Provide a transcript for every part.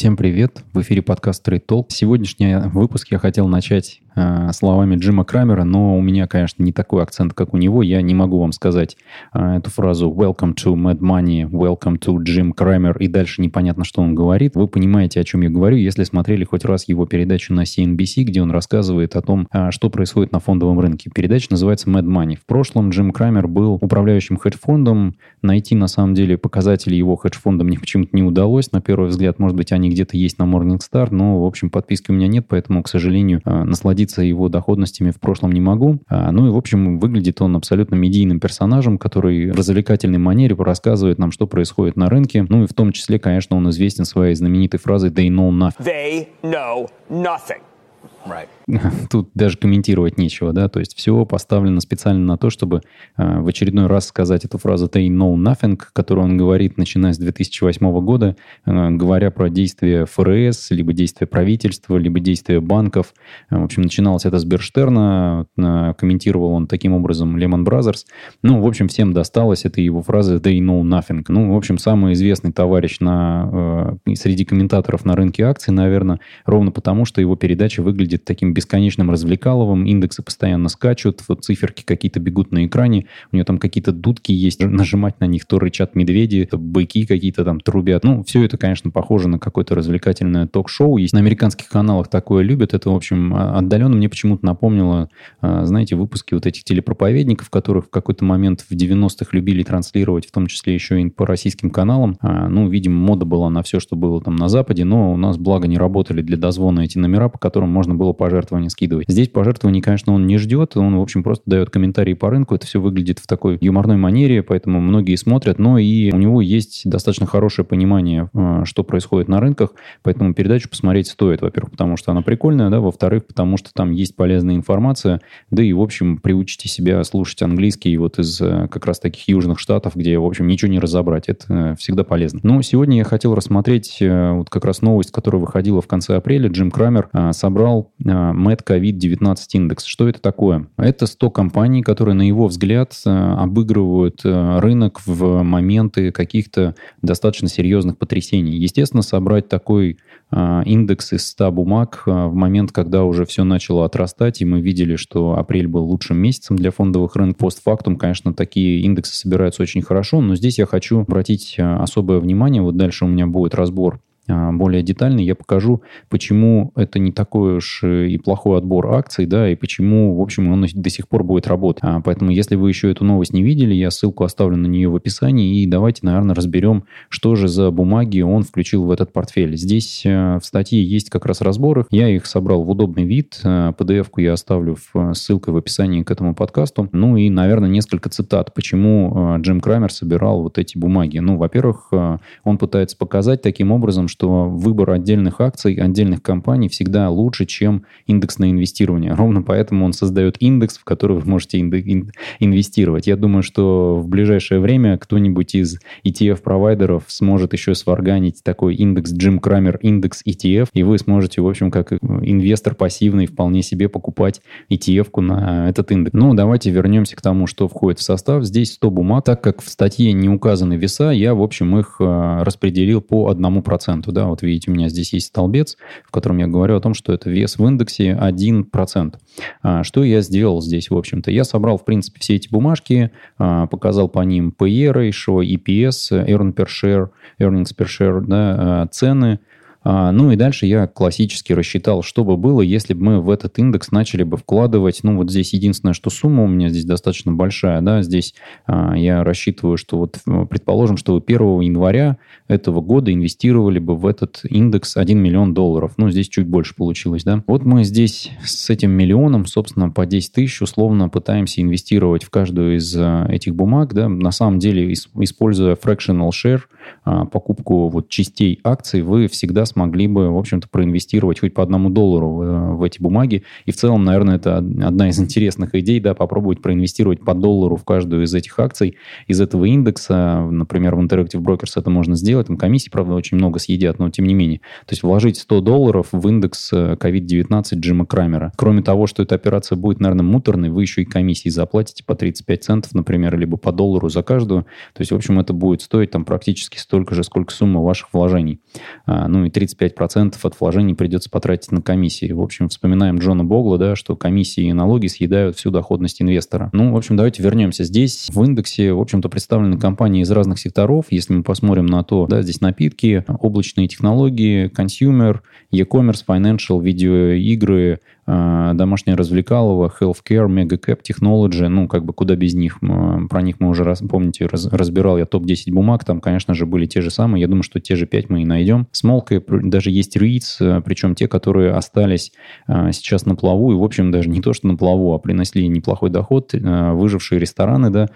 Всем привет! В эфире подкаст Trade Talk. Сегодняшний выпуск я хотел начать словами Джима Крамера, но у меня, конечно, не такой акцент, как у него. Я не могу вам сказать эту фразу «Welcome to Mad Money», «Welcome to Jim Cramer» и дальше непонятно, что он говорит. Вы понимаете, о чем я говорю, если смотрели хоть раз его передачу на CNBC, где он рассказывает о том, что происходит на фондовом рынке. Передача называется «Mad Money». В прошлом Джим Крамер был управляющим хедж-фондом. Найти, на самом деле, показатели его хедж-фонда мне почему-то не удалось. На первый взгляд, может быть, они где-то есть на Morningstar, но, в общем, подписки у меня нет, поэтому, к сожалению, насладиться его доходностями в прошлом не могу. Ну и, в общем, выглядит он абсолютно медийным персонажем, который в развлекательной манере рассказывает нам, что происходит на рынке. Ну и в том числе, конечно, он известен своей знаменитой фразой «They know nothing». They know nothing. Right. Тут даже комментировать нечего, да, то есть все поставлено специально на то, чтобы в очередной раз сказать эту фразу «they know nothing», которую он говорит, начиная с 2008 года, говоря про действия ФРС, либо действия правительства, либо действия банков. В общем, начиналось это с Берштерна, комментировал он таким образом Lehman Brothers. Ну, в общем, всем досталось этой его фразы «they know nothing». Ну, в общем, самый известный товарищ среди комментаторов на рынке акций, наверное, ровно потому, что его передача выглядит таким бесконечным развлекаловым, индексы постоянно скачут, вот циферки какие-то бегут на экране, у него там какие-то дудки есть, нажимать на них то рычат медведи, то быки какие-то там трубят. Ну, все это, конечно, похоже на какое-то развлекательное ток-шоу. Есть на американских каналах такое любят. Это, в общем, отдаленно мне почему-то напомнило, знаете, выпуски вот этих телепроповедников, которых в какой-то момент в 90-х любили транслировать, в том числе еще и по российским каналам. Ну, видимо, мода была на все, что было там на Западе, но у нас, благо, не работали для дозвона эти номера, по которым можно было пожертвования скидывать. Здесь пожертвований, конечно, он не ждет, он, в общем, просто дает комментарии по рынку, это все выглядит в такой юморной манере, поэтому многие смотрят, но и у него есть достаточно хорошее понимание, что происходит на рынках, поэтому передачу посмотреть стоит, во-первых, потому что она прикольная, да, во-вторых, потому что там есть полезная информация, да и, в общем, приучите себя слушать английский вот из как раз таких южных штатов, где, в общем, ничего не разобрать, это всегда полезно. Но сегодня я хотел рассмотреть вот как раз новость, которая выходила в конце апреля. Джим Крамер собрал MAD COVID-19 Index. Что это такое? Это 100 компаний, которые, на его взгляд, обыгрывают рынок в моменты каких-то достаточно серьезных потрясений. Естественно, собрать такой индекс из 100 бумаг в момент, когда уже все начало отрастать, и мы видели, что апрель был лучшим месяцем для фондовых рынков. Постфактум, конечно, такие индексы собираются очень хорошо, но здесь я хочу обратить особое внимание. Вот дальше у меня будет разбор более детально, я покажу, почему это не такой уж и плохой отбор акций, да, и почему, в общем, он до сих пор будет работать. Поэтому, если вы еще эту новость не видели, я ссылку оставлю на нее в описании, и давайте, наверное, разберем, что же за бумаги он включил в этот портфель. Здесь в статье есть как раз разборы, я их собрал в удобный вид, PDF-ку я оставлю ссылкой в описании к этому подкасту. Ну и, наверное, несколько цитат, почему Джим Крамер собирал вот эти бумаги. Ну, во-первых, он пытается показать таким образом, что выбор отдельных акций, отдельных компаний всегда лучше, чем индексное инвестирование. Ровно поэтому он создает индекс, в который вы можете инвестировать. Я думаю, что в ближайшее время кто-нибудь из ETF-провайдеров сможет еще сварганить такой индекс Джим Крамер индекс ETF, и вы сможете, в общем, как инвестор пассивный вполне себе покупать ETF-ку на этот индекс. Ну, давайте вернемся к тому, что входит в состав. Здесь 100 бумаг. Так как в статье не указаны веса, я, в общем, их распределил по 1%. Да, вот видите, у меня здесь есть столбец, в котором я говорю о том, что это вес в индексе 1%. Что я сделал здесь, в общем-то? Я собрал, в принципе, все эти бумажки, показал по ним P/E ratio, EPS, earnings per share, да, цены. Ну и дальше я классически рассчитал, что бы было, если бы мы в этот индекс начали бы вкладывать. Ну вот здесь единственное, что сумма у меня здесь достаточно большая, да, здесь я рассчитываю, что вот предположим, что вы 1 января этого года инвестировали бы в этот индекс $1 миллион. Ну здесь чуть больше получилось, да. Вот мы здесь с этим миллионом, собственно, по 10 тысяч условно пытаемся инвестировать в каждую из этих бумаг, да. На самом деле, используя fractional share, покупку вот частей акций, вы всегда смогли бы, в общем-то, проинвестировать хоть по $1 в эти бумаги. И в целом, наверное, это одна из интересных идей, да, попробовать проинвестировать по $1 в каждую из этих акций, из этого индекса. Например, в Interactive Brokers это можно сделать. Там комиссии, правда, очень много съедят, но тем не менее. То есть вложить $100 в индекс COVID-19 Джима Крамера. Кроме того, что эта операция будет, наверное, муторной, вы еще и комиссии заплатите по 35 центов, например, либо по $1 за каждую. То есть, в общем, это будет стоить там практически практически столько же, сколько сумма ваших вложений. Ну и 35% от вложений придется потратить на комиссии. В общем, вспоминаем Джона Богла, да, что комиссии и налоги съедают всю доходность инвестора. Ну, в общем, давайте вернемся. Здесь в индексе, в общем-то, представлены компании из разных секторов. Если мы посмотрим на то, да, здесь напитки, облачные технологии, консюмер, e-commerce, financial, видеоигры, домашнее развлекалово, healthcare, мегакэп, технологи, ну, как бы куда без них. Про них мы уже, помните, разбирал я топ-10 бумаг, там, конечно же, были те же самые, я думаю, что те же 5 мы и найдем. Small cap, даже есть REITs, причем те, которые остались сейчас на плаву, и, в общем, даже не то, что на плаву, а приносили неплохой доход, выжившие рестораны, да,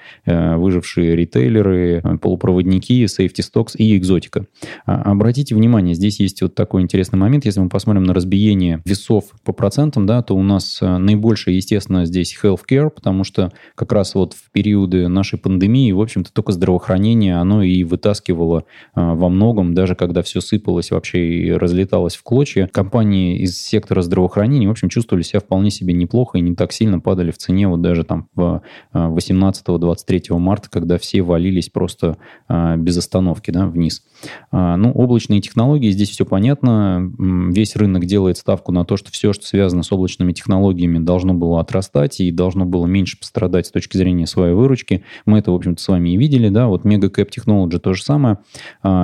выжившие ритейлеры, полупроводники, safety stocks и экзотика. Обратите внимание, здесь есть вот такой интересный момент, если мы посмотрим на разбиение весов по процентам, да, то у нас наибольше, естественно, здесь healthcare, потому что как раз вот в периоды нашей пандемии, в общем-то, только здравоохранение, оно и вытаскивало во многом, даже когда все сыпалось вообще и разлеталось в клочья. Компании из сектора здравоохранения, в общем, чувствовали себя вполне себе неплохо и не так сильно падали в цене вот даже там 18-23 марта, когда все валились просто без остановки, да, вниз. Ну, облачные технологии, здесь все понятно. Весь рынок делает ставку на то, что все, что связано с облачными технологиями, должно было отрастать и должно было меньше пострадать с точки зрения своей выручки. Мы это, в общем-то, с вами и видели, да, вот мегакэп технологии то же самое.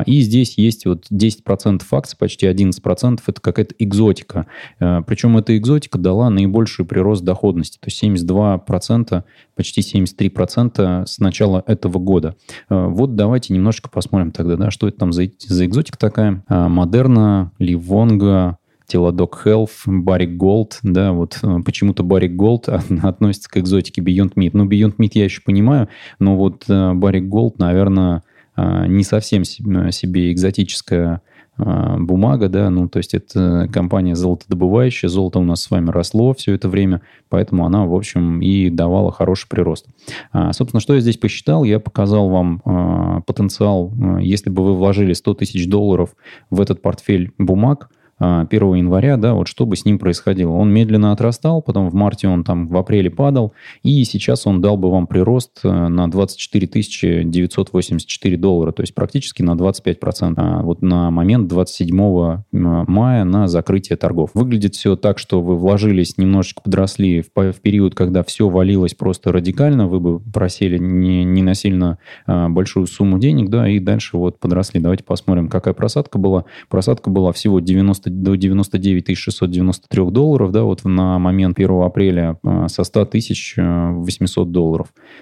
И здесь есть вот 10% акций, почти 11%, это какая-то экзотика. Причем эта экзотика дала наибольший прирост доходности, то есть 72%, почти 73% с начала этого года. Вот давайте немножечко посмотрим тогда, да, что это там за экзотика такая. Moderna, Livongo, Teladoc Health, Barrick Gold, да, вот почему-то Barrick Gold относится к экзотике Beyond Meat. Ну, Beyond Meat я еще понимаю, но вот Barrick Gold, наверное, не совсем себе экзотическая бумага, да, ну, то есть это компания золотодобывающая, золото у нас с вами росло все это время, поэтому она, в общем, и давала хороший прирост. Собственно, что я здесь посчитал? Я показал вам потенциал, если бы вы вложили $100 000 в этот портфель бумаг, 1 января, да, вот что бы с ним происходило. Он медленно отрастал, потом в марте он там в апреле падал, и сейчас он дал бы вам прирост на $24 984, то есть практически на 25%. Вот на момент 27 мая на закрытие торгов. Выглядит все так, что вы вложились, немножечко подросли в период, когда все валилось просто радикально, вы бы просели не насильно большую сумму денег, да, и дальше вот подросли. Давайте посмотрим, какая просадка была. Просадка была всего до $99 693, да, вот на момент 1 апреля со $100 800.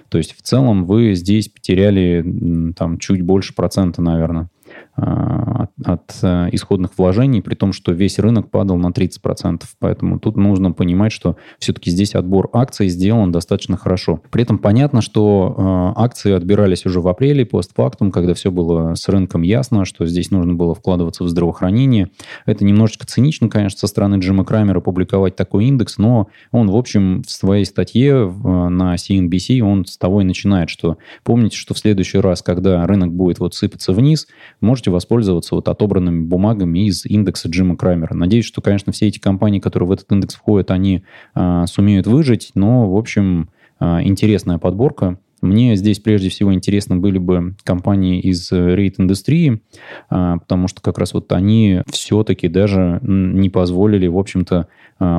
То есть в целом вы здесь потеряли там чуть больше процента, наверное, от исходных вложений, при том, что весь рынок падал на 30%. Поэтому тут нужно понимать, что все-таки здесь отбор акций сделан достаточно хорошо. При этом понятно, что акции отбирались уже в апреле, постфактум, когда все было с рынком ясно, что здесь нужно было вкладываться в здравоохранение. Это немножечко цинично, конечно, со стороны Джима Крамера публиковать такой индекс, но он, в общем, в своей статье на CNBC, он с того и начинает, что помните, что в следующий раз, когда рынок будет вот сыпаться вниз, можете воспользоваться вот отобранными бумагами из индекса Джима Крамера. Надеюсь, что, конечно, все эти компании, которые в этот индекс входят, они сумеют выжить, но, в общем, интересная подборка. Мне здесь прежде всего интересны были бы компании из рейт-индустрии, потому что как раз вот они все-таки даже не позволили, в общем-то,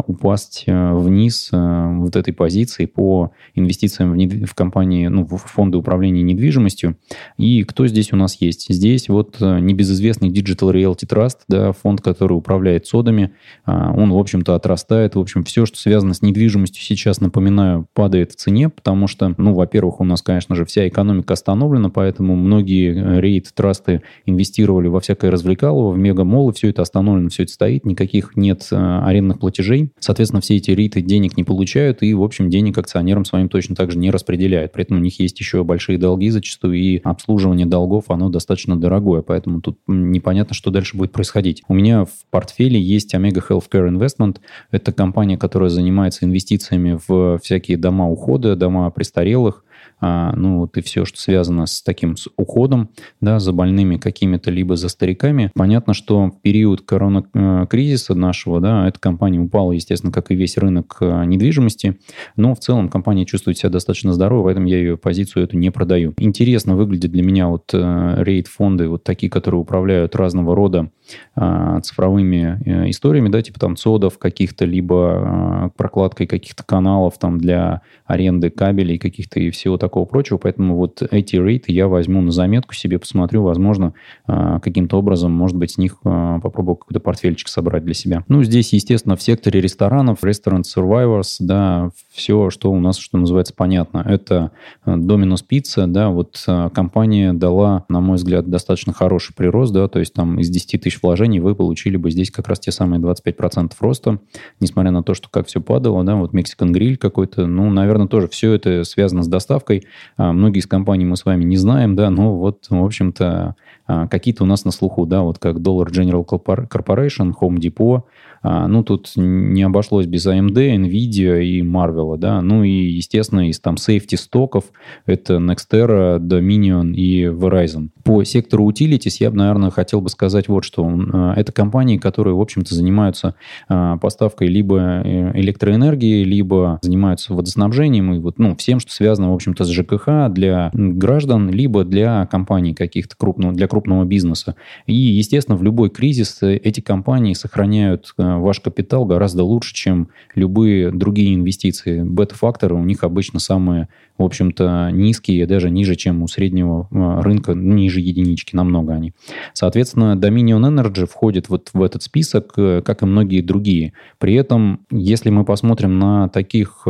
упасть вниз вот этой позиции по инвестициям в компании, ну, в фонды управления недвижимостью. И кто здесь у нас есть? Здесь вот небезызвестный Digital Realty Trust, да, фонд, который управляет содами, он, в общем-то, отрастает. В общем, все, что связано с недвижимостью сейчас, напоминаю, падает в цене, потому что, ну, во-первых, у нас, конечно же, вся экономика остановлена, поэтому многие рейт-трасты инвестировали во всякое развлекалово, в мегамолы, все это остановлено, все это стоит, никаких нет арендных платежей. Соответственно, все эти рейты денег не получают и, в общем, денег акционерам своим точно так же не распределяют. При этом у них есть еще большие долги зачастую, и обслуживание долгов, оно достаточно дорогое, поэтому тут непонятно, что дальше будет происходить. У меня в портфеле есть Omega Healthcare Investment. Это компания, которая занимается инвестициями в всякие дома ухода, дома престарелых, Ну вот и все, что связано с таким с уходом, да, за больными какими-то, либо за стариками. Понятно, что в период коронакризиса нашего, да, эта компания упала, естественно, как и весь рынок недвижимости, но в целом компания чувствует себя достаточно здоровой, поэтому я ее позицию эту не продаю. Интересно выглядит для меня вот рейд-фонды, вот такие, которые управляют разного рода цифровыми историями, да, типа там цодов каких-то, либо прокладкой каких-то каналов там для аренды кабелей каких-то и всего такого прочего. Поэтому вот эти рейты я возьму на заметку себе, посмотрю, возможно, каким-то образом, может быть, с них попробую какой-то портфельчик собрать для себя. Ну, здесь, естественно, в секторе ресторанов, Restaurant Survivors, да, все, что у нас, что называется, понятно. Это Domino's Pizza, да, вот компания дала, на мой взгляд, достаточно хороший прирост, да, то есть там из 10 тысяч вложений вы получили бы здесь как раз те самые 25% роста, несмотря на то, что как все падало, да, вот Mexican Grill какой-то, ну, наверное, тоже все это связано с доставкой. Многие из компаний мы с вами не знаем, да, но вот, в общем-то, какие-то у нас на слуху, да, вот как Dollar General Corporation, Home Depot, ну, тут не обошлось без AMD, NVIDIA и Marvel, да, ну, и, естественно, из там safety стоков это NextEra, Dominion и Verizon. По сектору Utilities я бы, наверное, хотел бы сказать вот что. Это компании, которые, в общем-то, занимаются поставкой либо электроэнергии, либо занимаются водоснабжением и вот, ну, всем, что связано, в общем-то, с ЖКХ для граждан, либо для компаний каких-то крупного, для крупного бизнеса. И, естественно, в любой кризис эти компании сохраняют ваш капитал гораздо лучше, чем любые другие инвестиции. Бета-факторы у них обычно самые, в общем-то, низкие, даже ниже, чем у среднего рынка, ниже единички, намного они. Соответственно, Dominion Energy входит вот в этот список, как и многие другие. При этом, если мы посмотрим на таких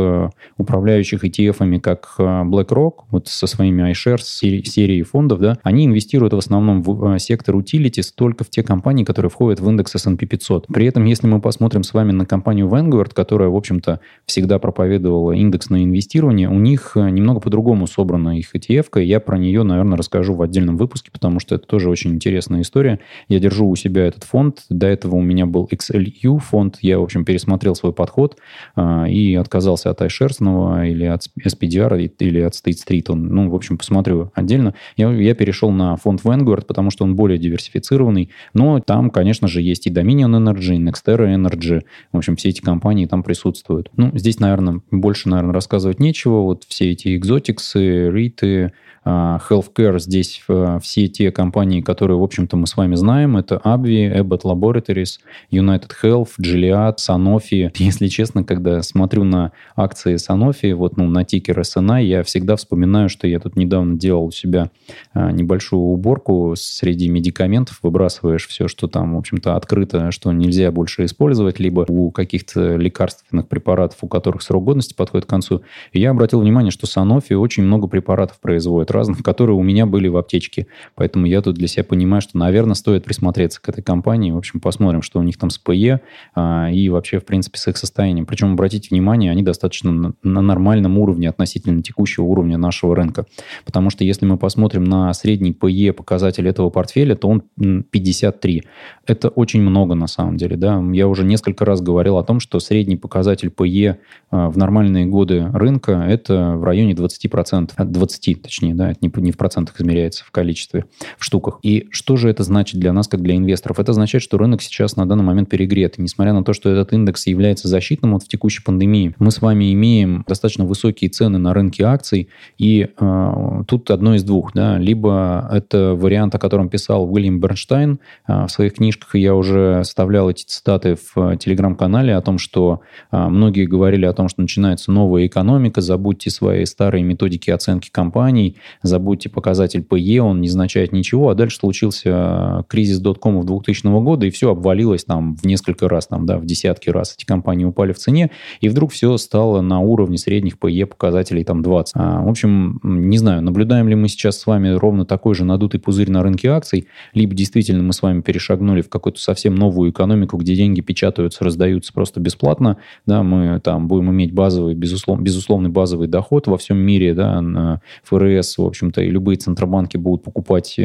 управляющих ETF-ами, как BlackRock, вот со своими iShares, серией фондов, да, они инвестируют в основном в сектор utilities только в те компании, которые входят в индекс S&P 500. При этом, если мы посмотрим с вами на компанию Vanguard, которая, в общем-то, всегда проповедовала индексное инвестирование, у них немного по-другому собрана их ETF-ка. Я про нее, наверное, расскажу в отдельном выпуске, потому что это тоже очень интересная история. Я держу у себя этот фонд. До этого у меня был XLU фонд. Я, в общем, пересмотрел свой подход и отказался от iShares'ного или от SPDR, или от State Street. Ну, в общем, посмотрю отдельно. Я перешел на фонд Vanguard, потому что он более диверсифицированный. Но там, конечно же, есть и Dominion Energy, и NextEra Energy. В общем, все эти компании там присутствуют. Ну, здесь, наверное, больше, наверное, рассказывать нечего. Вот все эти экзотиксы, риты, healthcare, здесь все те компании, которые, в общем-то, мы с вами знаем. Это AbbVie, Abbott Laboratories, United Health, Gilead, Sanofi. Если честно, когда смотрю на акции Sanofi, вот, ну, на тикер SNI, я всегда вспоминаю, что я тут недавно делал у себя небольшую уборку среди медикаментов. Выбрасываешь все, что там, в общем-то, открыто, что нельзя больше использовать, либо у каких-то лекарственных препаратов, у которых срок годности подходит к концу. И я обратил внимание, что Sanofi очень много препаратов производит разных, которые у меня были в аптечке. Поэтому я тут для себя понимаю, что, наверное, стоит присмотреться к этой компании. В общем, посмотрим, что у них там с P/E и вообще, в принципе, с их состоянием. Причем, обратите внимание, они достаточно на нормальном уровне относительно текущего уровня нашего рынка. Потому что если мы посмотрим на средний P/E показатель этого портфеля, то он 53. Это очень много на самом деле. Да? Я уже несколько раз говорил о том, что средний показатель P/E в нормальные годы рынка это в районе 20%. 20, точнее, да, это не в процентах измеряется, в количестве, в штуках. И что же это значит для нас, как для инвесторов? Это означает, что рынок сейчас на данный момент перегрет. И несмотря на то, что этот индекс является защитным вот в текущей пандемии, мы с вами имеем достаточно высокие цены на рынке акций. И тут одно из двух. Да? Либо это вариант, о котором писал Уильям Бернштейн в своих книжках, и я уже вставлял эти цитаты в телеграм-канале о том, что многие говорили о том, что начинается новая экономика, забудьте свои старые методики оценки компаний, забудьте показатель P/E, он не означает ничего, а дальше случился кризис доткомов 2000 года, и все обвалилось там в несколько раз, там, да, в десятки раз эти компании упали в цене, и вдруг все стало на уровне средних P/E показателей там 20. В общем, не знаю, наблюдаем ли мы сейчас с вами ровно такой же надутый пузырь на рынке акций, либо действительно мы с вами перешагнули в какую-то совсем новую экономику, где деньги печатаются, раздаются просто бесплатно, да, мы там будем иметь базовый, безусловный базовый доход во всем мире, да, ФРС в общем-то, и любые центробанки будут покупать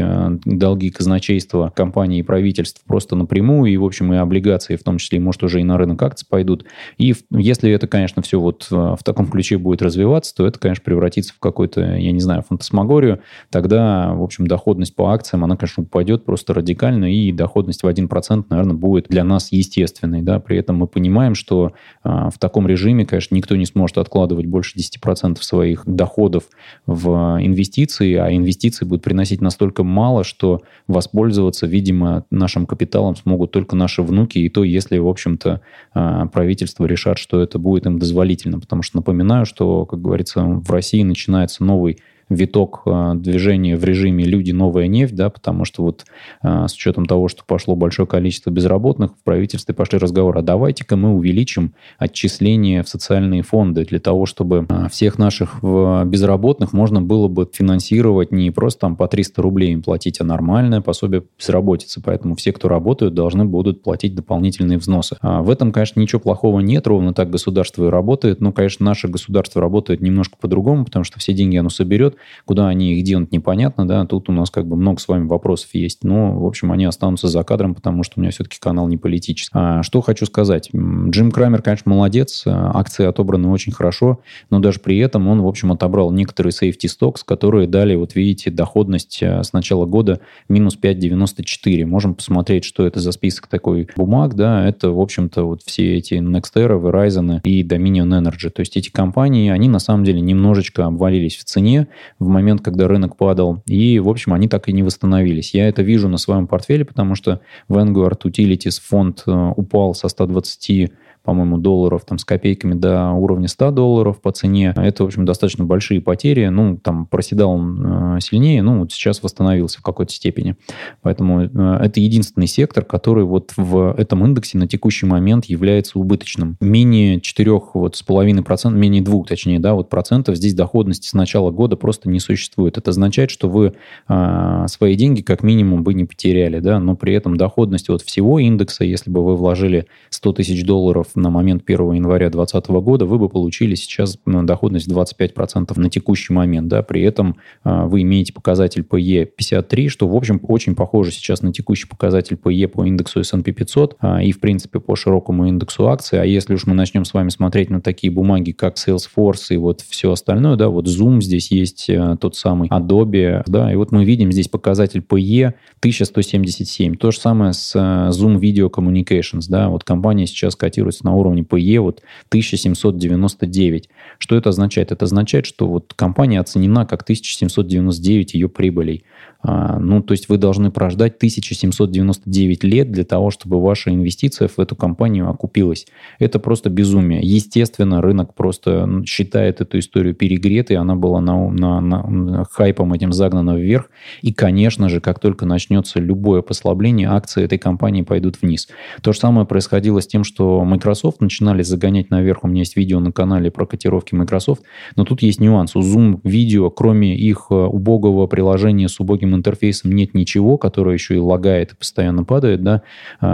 долги казначейства компаний и правительств просто напрямую, и, в общем, и облигации, в том числе, может, уже и на рынок акций пойдут. И если это, конечно, все вот в таком ключе будет развиваться, то это, конечно, превратится в какую-то, я не знаю, фантасмагорию. Тогда, в общем, доходность по акциям, она, конечно, упадет просто радикально, и доходность в 1%, наверное, будет для нас естественной, да, при этом мы понимаем, что в таком режиме, конечно, никто не сможет откладывать больше 10% своих доходов в инвестиции, а инвестиции будут приносить настолько мало, что воспользоваться, видимо, нашим капиталом смогут только наши внуки, и то, если, в общем-то, правительство решат, что это будет им дозволительно, потому что, напоминаю, что, как говорится, в России начинается новый виток движения в режиме «люди, новая нефть», да, потому что вот с учетом того, что пошло большое количество безработных, в правительстве пошли разговоры, а давайте-ка мы увеличим отчисления в социальные фонды для того, чтобы всех наших безработных можно было бы финансировать не просто там по 300 рублей им платить, а нормальное пособие безработицы. Поэтому все, кто работают, должны будут платить дополнительные взносы. В этом, конечно, ничего плохого нет, ровно так государство и работает. Но, конечно, наше государство работает немножко по-другому, потому что все деньги оно соберет, куда они их денут, непонятно, да, тут у нас как бы много с вами вопросов есть, но, в общем, они останутся за кадром, потому что у меня все-таки канал не политический. Что хочу сказать, Джим Крамер, конечно, молодец, акции отобраны очень хорошо, но даже при этом он, в общем, отобрал некоторые safety stocks, которые дали, вот видите, доходность с начала года минус 5,94. Можем посмотреть, что это за список такой бумаг, да, это, в общем-то, вот все эти NextEra, Verizon и Dominion Energy, то есть эти компании, они на самом деле немножечко обвалились в цене в момент, когда рынок падал, и, в общем, они так и не восстановились. Я это вижу на своем портфеле, потому что Vanguard Utilities фонд упал со 120, по-моему, долларов там с копейками до уровня $100 по цене. Это, в общем, достаточно большие потери. Ну, там проседал он сильнее, ну, вот сейчас восстановился в какой-то степени. Поэтому это единственный сектор, который вот в этом индексе на текущий момент является убыточным. Менее 4,5%, менее 2, точнее, да, вот процентов здесь доходности с начала года просто не существует. Это означает, что вы свои деньги как минимум бы не потеряли, да, но при этом доходность от всего индекса, если бы вы вложили $100 000 на момент 1 января 2020 года, вы бы получили сейчас доходность 25% на текущий момент. Да? При этом вы имеете показатель P/E 53, что, в общем, очень похоже сейчас на текущий показатель P/E по индексу S&P 500 и, в принципе, по широкому индексу акций. А если уж мы начнем с вами смотреть на такие бумаги, как Salesforce и вот все остальное, да, вот Zoom, здесь есть тот самый Adobe, да, и вот мы видим здесь показатель P/E 1177. То же самое с Zoom Video Communications, да, вот компания сейчас котируется на уровне P/E вот 1799. Что это означает? Это означает, что вот компания оценена как 1799 ее прибылей. Ну, то есть вы должны прождать 1799 лет для того, чтобы ваша инвестиция в эту компанию окупилась. Это просто безумие. Естественно, рынок просто считает эту историю перегретой, она была на хайпом этим загнана вверх. И, конечно же, как только начнется любое послабление, акции этой компании пойдут вниз. То же самое происходило с тем, что Microsoft начинали загонять наверх. У меня есть видео на канале про котировки Microsoft, но тут есть нюанс. У Zoom Video, кроме их убогого приложения с убогим интерфейсом, нет ничего, которое еще и лагает и постоянно падает, да.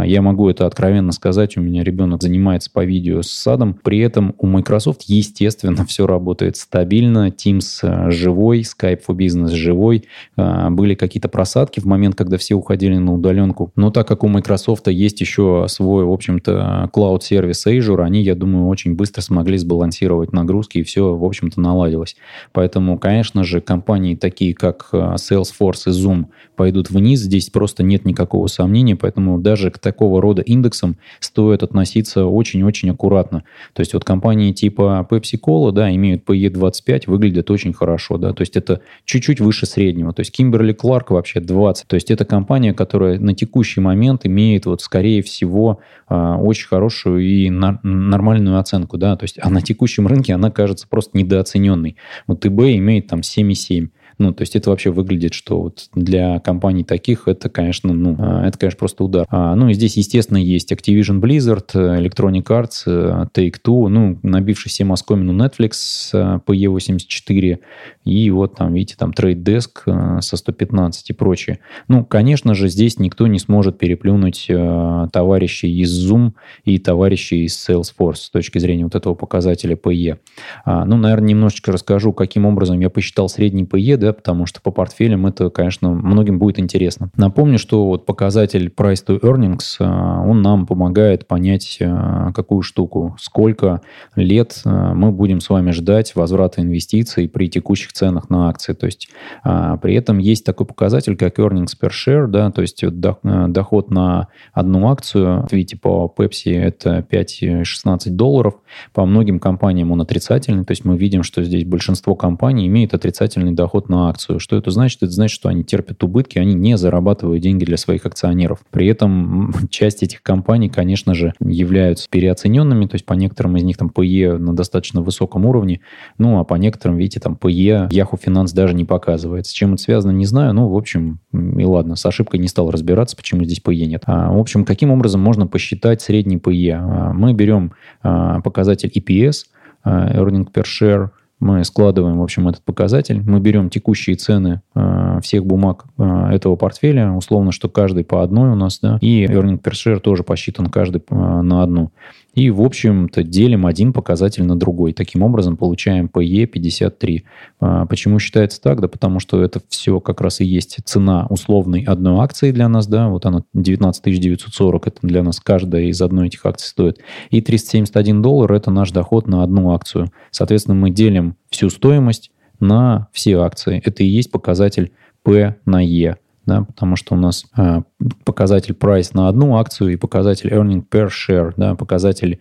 Я могу это откровенно сказать, у меня ребенок занимается по видео с садом. При этом у Microsoft, естественно, все работает стабильно. Teams живой, Skype for Business живой. Были какие-то просадки в момент, когда все уходили на удаленку. Но так как у Microsoft есть еще свой, в общем-то, клауд-сервис Azure, они, я думаю, очень быстро смогли сбалансировать нагрузки, и все, в общем-то, наладилось. Поэтому, конечно же, компании такие, как Salesforce и Zoom, пойдут вниз. Здесь просто нет никакого сомнения, поэтому даже к такого рода индексам стоит относиться очень-очень аккуратно. То есть вот компании типа Pepsi Cola, да, имеют P/E 25, выглядят очень хорошо, да, то есть это чуть-чуть выше среднего. То есть Kimberly-Clark вообще 20. То есть это компания, которая на текущий момент имеет вот, скорее всего, очень хорошую и нормальную оценку, да, то есть а на текущем рынке она кажется просто недооцененной. Вот eBay имеет там 7,7. Ну, то есть это вообще выглядит, что вот для компаний таких это, конечно, ну, это, конечно, просто удар. Ну, и здесь, естественно, есть Activision Blizzard, Electronic Arts, Take-Two, ну, набивший всем оскомину Netflix по E84, и вот там, видите, там Trade Desk со 115 и прочее. Ну, конечно же, здесь никто не сможет переплюнуть товарищей из Zoom и товарищей из Salesforce с точки зрения вот этого показателя P/E. Ну, наверное, немножечко расскажу, каким образом я посчитал средний P/E, да, да, потому что по портфелям это, конечно, многим будет интересно. Напомню, что вот показатель price to earnings, он нам помогает понять, какую штуку, сколько лет мы будем с вами ждать возврата инвестиций при текущих ценах на акции. То есть при этом есть такой показатель, как earnings per share, да, то есть доход на одну акцию, видите, по Pepsi это $5.16, по многим компаниям он отрицательный, то есть мы видим, что здесь большинство компаний имеет отрицательный доход на акцию. Что это значит? Это значит, что они терпят убытки, они не зарабатывают деньги для своих акционеров. При этом часть этих компаний, конечно же, являются переоцененными, то есть по некоторым из них там P/E на достаточно высоком уровне, ну а по некоторым, видите, там P/E Yahoo Finance даже не показывает. С чем это связано, не знаю, ну в общем, и ладно, с ошибкой не стал разбираться, почему здесь P/E нет. В общем, каким образом можно посчитать средний P/E? Мы берем показатель EPS, earning per share, мы складываем, в общем, этот показатель, мы берем текущие цены всех бумаг этого портфеля, условно, что каждый по одной у нас, да, и earning per share тоже посчитан каждый на одну. И, в общем-то, делим один показатель на другой. Таким образом, получаем P/E 53. Почему считается так? Да потому что это все как раз и есть цена условной одной акции для нас. Да? Вот она 19 940, это для нас каждая из одной этих акций стоит. И $371 – это наш доход на одну акцию. Соответственно, мы делим всю стоимость на все акции. Это и есть показатель P на E. Да, потому что у нас показатель price на одну акцию и показатель earning per share, да, показатель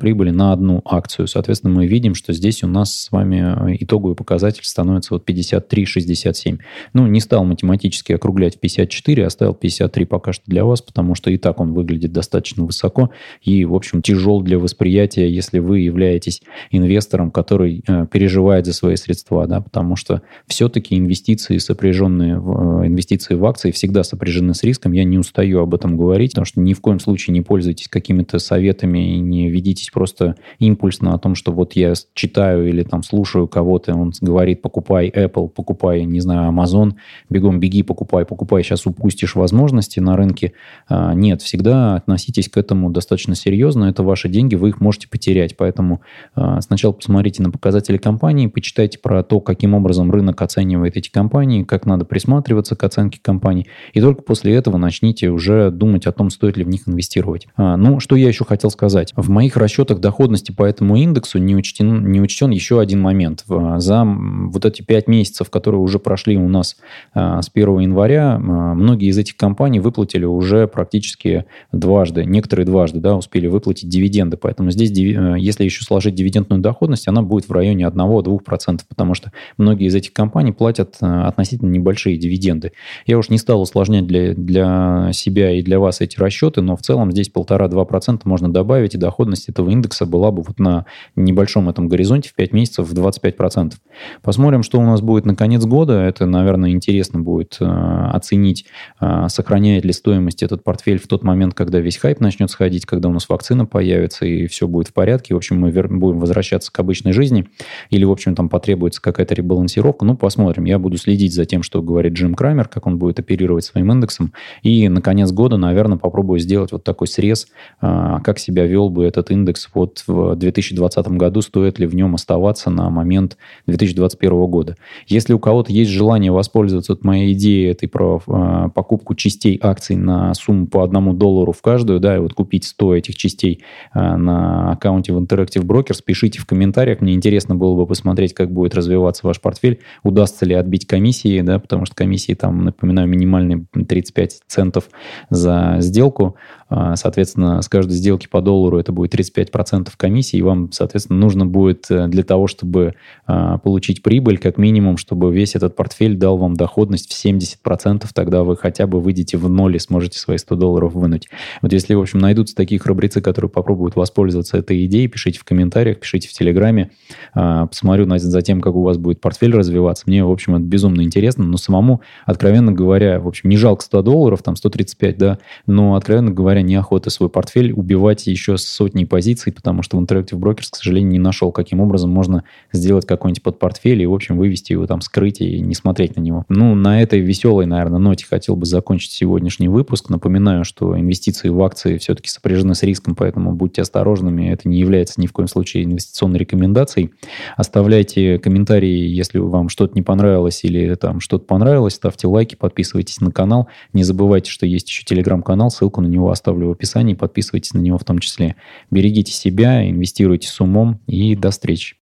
прибыли на одну акцию. Соответственно, мы видим, что здесь у нас с вами итоговый показатель становится вот 53,67. Ну, не стал математически округлять в 54, оставил 53 пока что для вас, потому что и так он выглядит достаточно высоко и, в общем, тяжел для восприятия, если вы являетесь инвестором, который переживает за свои средства, да, потому что все-таки инвестиции, сопряженные в инвестиции в акции, всегда сопряжены с риском. Я не устаю об этом говорить, потому что ни в коем случае не пользуйтесь какими-то советами и не ведитесь просто импульсно о том, что вот я читаю или там слушаю кого-то, он говорит, покупай Apple, покупай, не знаю, Amazon, бегом беги, покупай, сейчас упустишь возможности на рынке. Нет, всегда относитесь к этому достаточно серьезно, это ваши деньги, вы их можете потерять, поэтому сначала посмотрите на показатели компании, почитайте про то, каким образом рынок оценивает эти компании, как надо присматриваться к оценке компаний, и только после этого начните уже думать о том, стоит ли в них инвестировать. Ну, что я еще хотел сказать. В моих расчетах доходности по этому индексу не учтен еще один момент. За вот эти 5 месяцев, которые уже прошли у нас с 1 января, многие из этих компаний выплатили уже практически дважды, некоторые дважды, да, успели выплатить дивиденды, поэтому здесь, если еще сложить дивидендную доходность, она будет в районе 1-2%, потому что многие из этих компаний платят относительно небольшие дивиденды. Я уж не стал усложнять для себя и для вас эти расчеты, но в целом здесь 1,5-2% можно добавить, и доходность этого индекса была бы вот на небольшом этом горизонте в 5 месяцев в 25%. Посмотрим, что у нас будет на конец года. Это, наверное, интересно будет оценить, сохраняет ли стоимость этот портфель в тот момент, когда весь хайп начнет сходить, когда у нас вакцина появится и все будет в порядке. В общем, мы будем возвращаться к обычной жизни или, в общем, там потребуется какая-то ребалансировка. Ну, посмотрим. Я буду следить за тем, что говорит Джим Крамер, как он будет оперировать своим индексом. И на конец года, наверное, попробую сделать вот такой срез, как себя вел бы этот индекс вот в 2020 году, стоит ли в нем оставаться на момент 2021 года. Если у кого-то есть желание воспользоваться от моей идеи этой про покупку частей акций на сумму по $1 в каждую, да, и вот купить 100 этих частей на аккаунте в Interactive Brokers, пишите в комментариях. Мне интересно было бы посмотреть, как будет развиваться ваш портфель, удастся ли отбить комиссии, да, потому что комиссии там, напоминаю, минимальные 35 центов за сделку. Соответственно, с каждой сделки по $1 это будет 35% комиссии, и вам, соответственно, нужно будет для того, чтобы получить прибыль, как минимум, чтобы весь этот портфель дал вам доходность в 70%, тогда вы хотя бы выйдете в ноль и сможете свои $100 вынуть. Вот если, в общем, найдутся такие храбрецы, которые попробуют воспользоваться этой идеей, пишите в комментариях, пишите в Телеграме, посмотрю за тем, как у вас будет портфель развиваться. Мне, в общем, это безумно интересно, но самому, откровенно говоря, говоря, в общем, не жалко $100, там 135, да, но, откровенно говоря, неохота свой портфель убивать еще сотни позиций, потому что в Interactive Brokers, к сожалению, не нашел, каким образом можно сделать какой-нибудь подпортфель и, в общем, вывести его там, скрыть и не смотреть на него. Ну, на этой веселой, наверное, ноте хотел бы закончить сегодняшний выпуск. Напоминаю, что инвестиции в акции все-таки сопряжены с риском, поэтому будьте осторожными, это не является ни в коем случае инвестиционной рекомендацией. Оставляйте комментарии, если вам что-то не понравилось или там что-то понравилось, ставьте лайки, подписывайтесь на канал. Не забывайте, что есть еще телеграм-канал, ссылку на него оставлю в описании, подписывайтесь на него в том числе. Берегите себя, инвестируйте с умом и до встречи.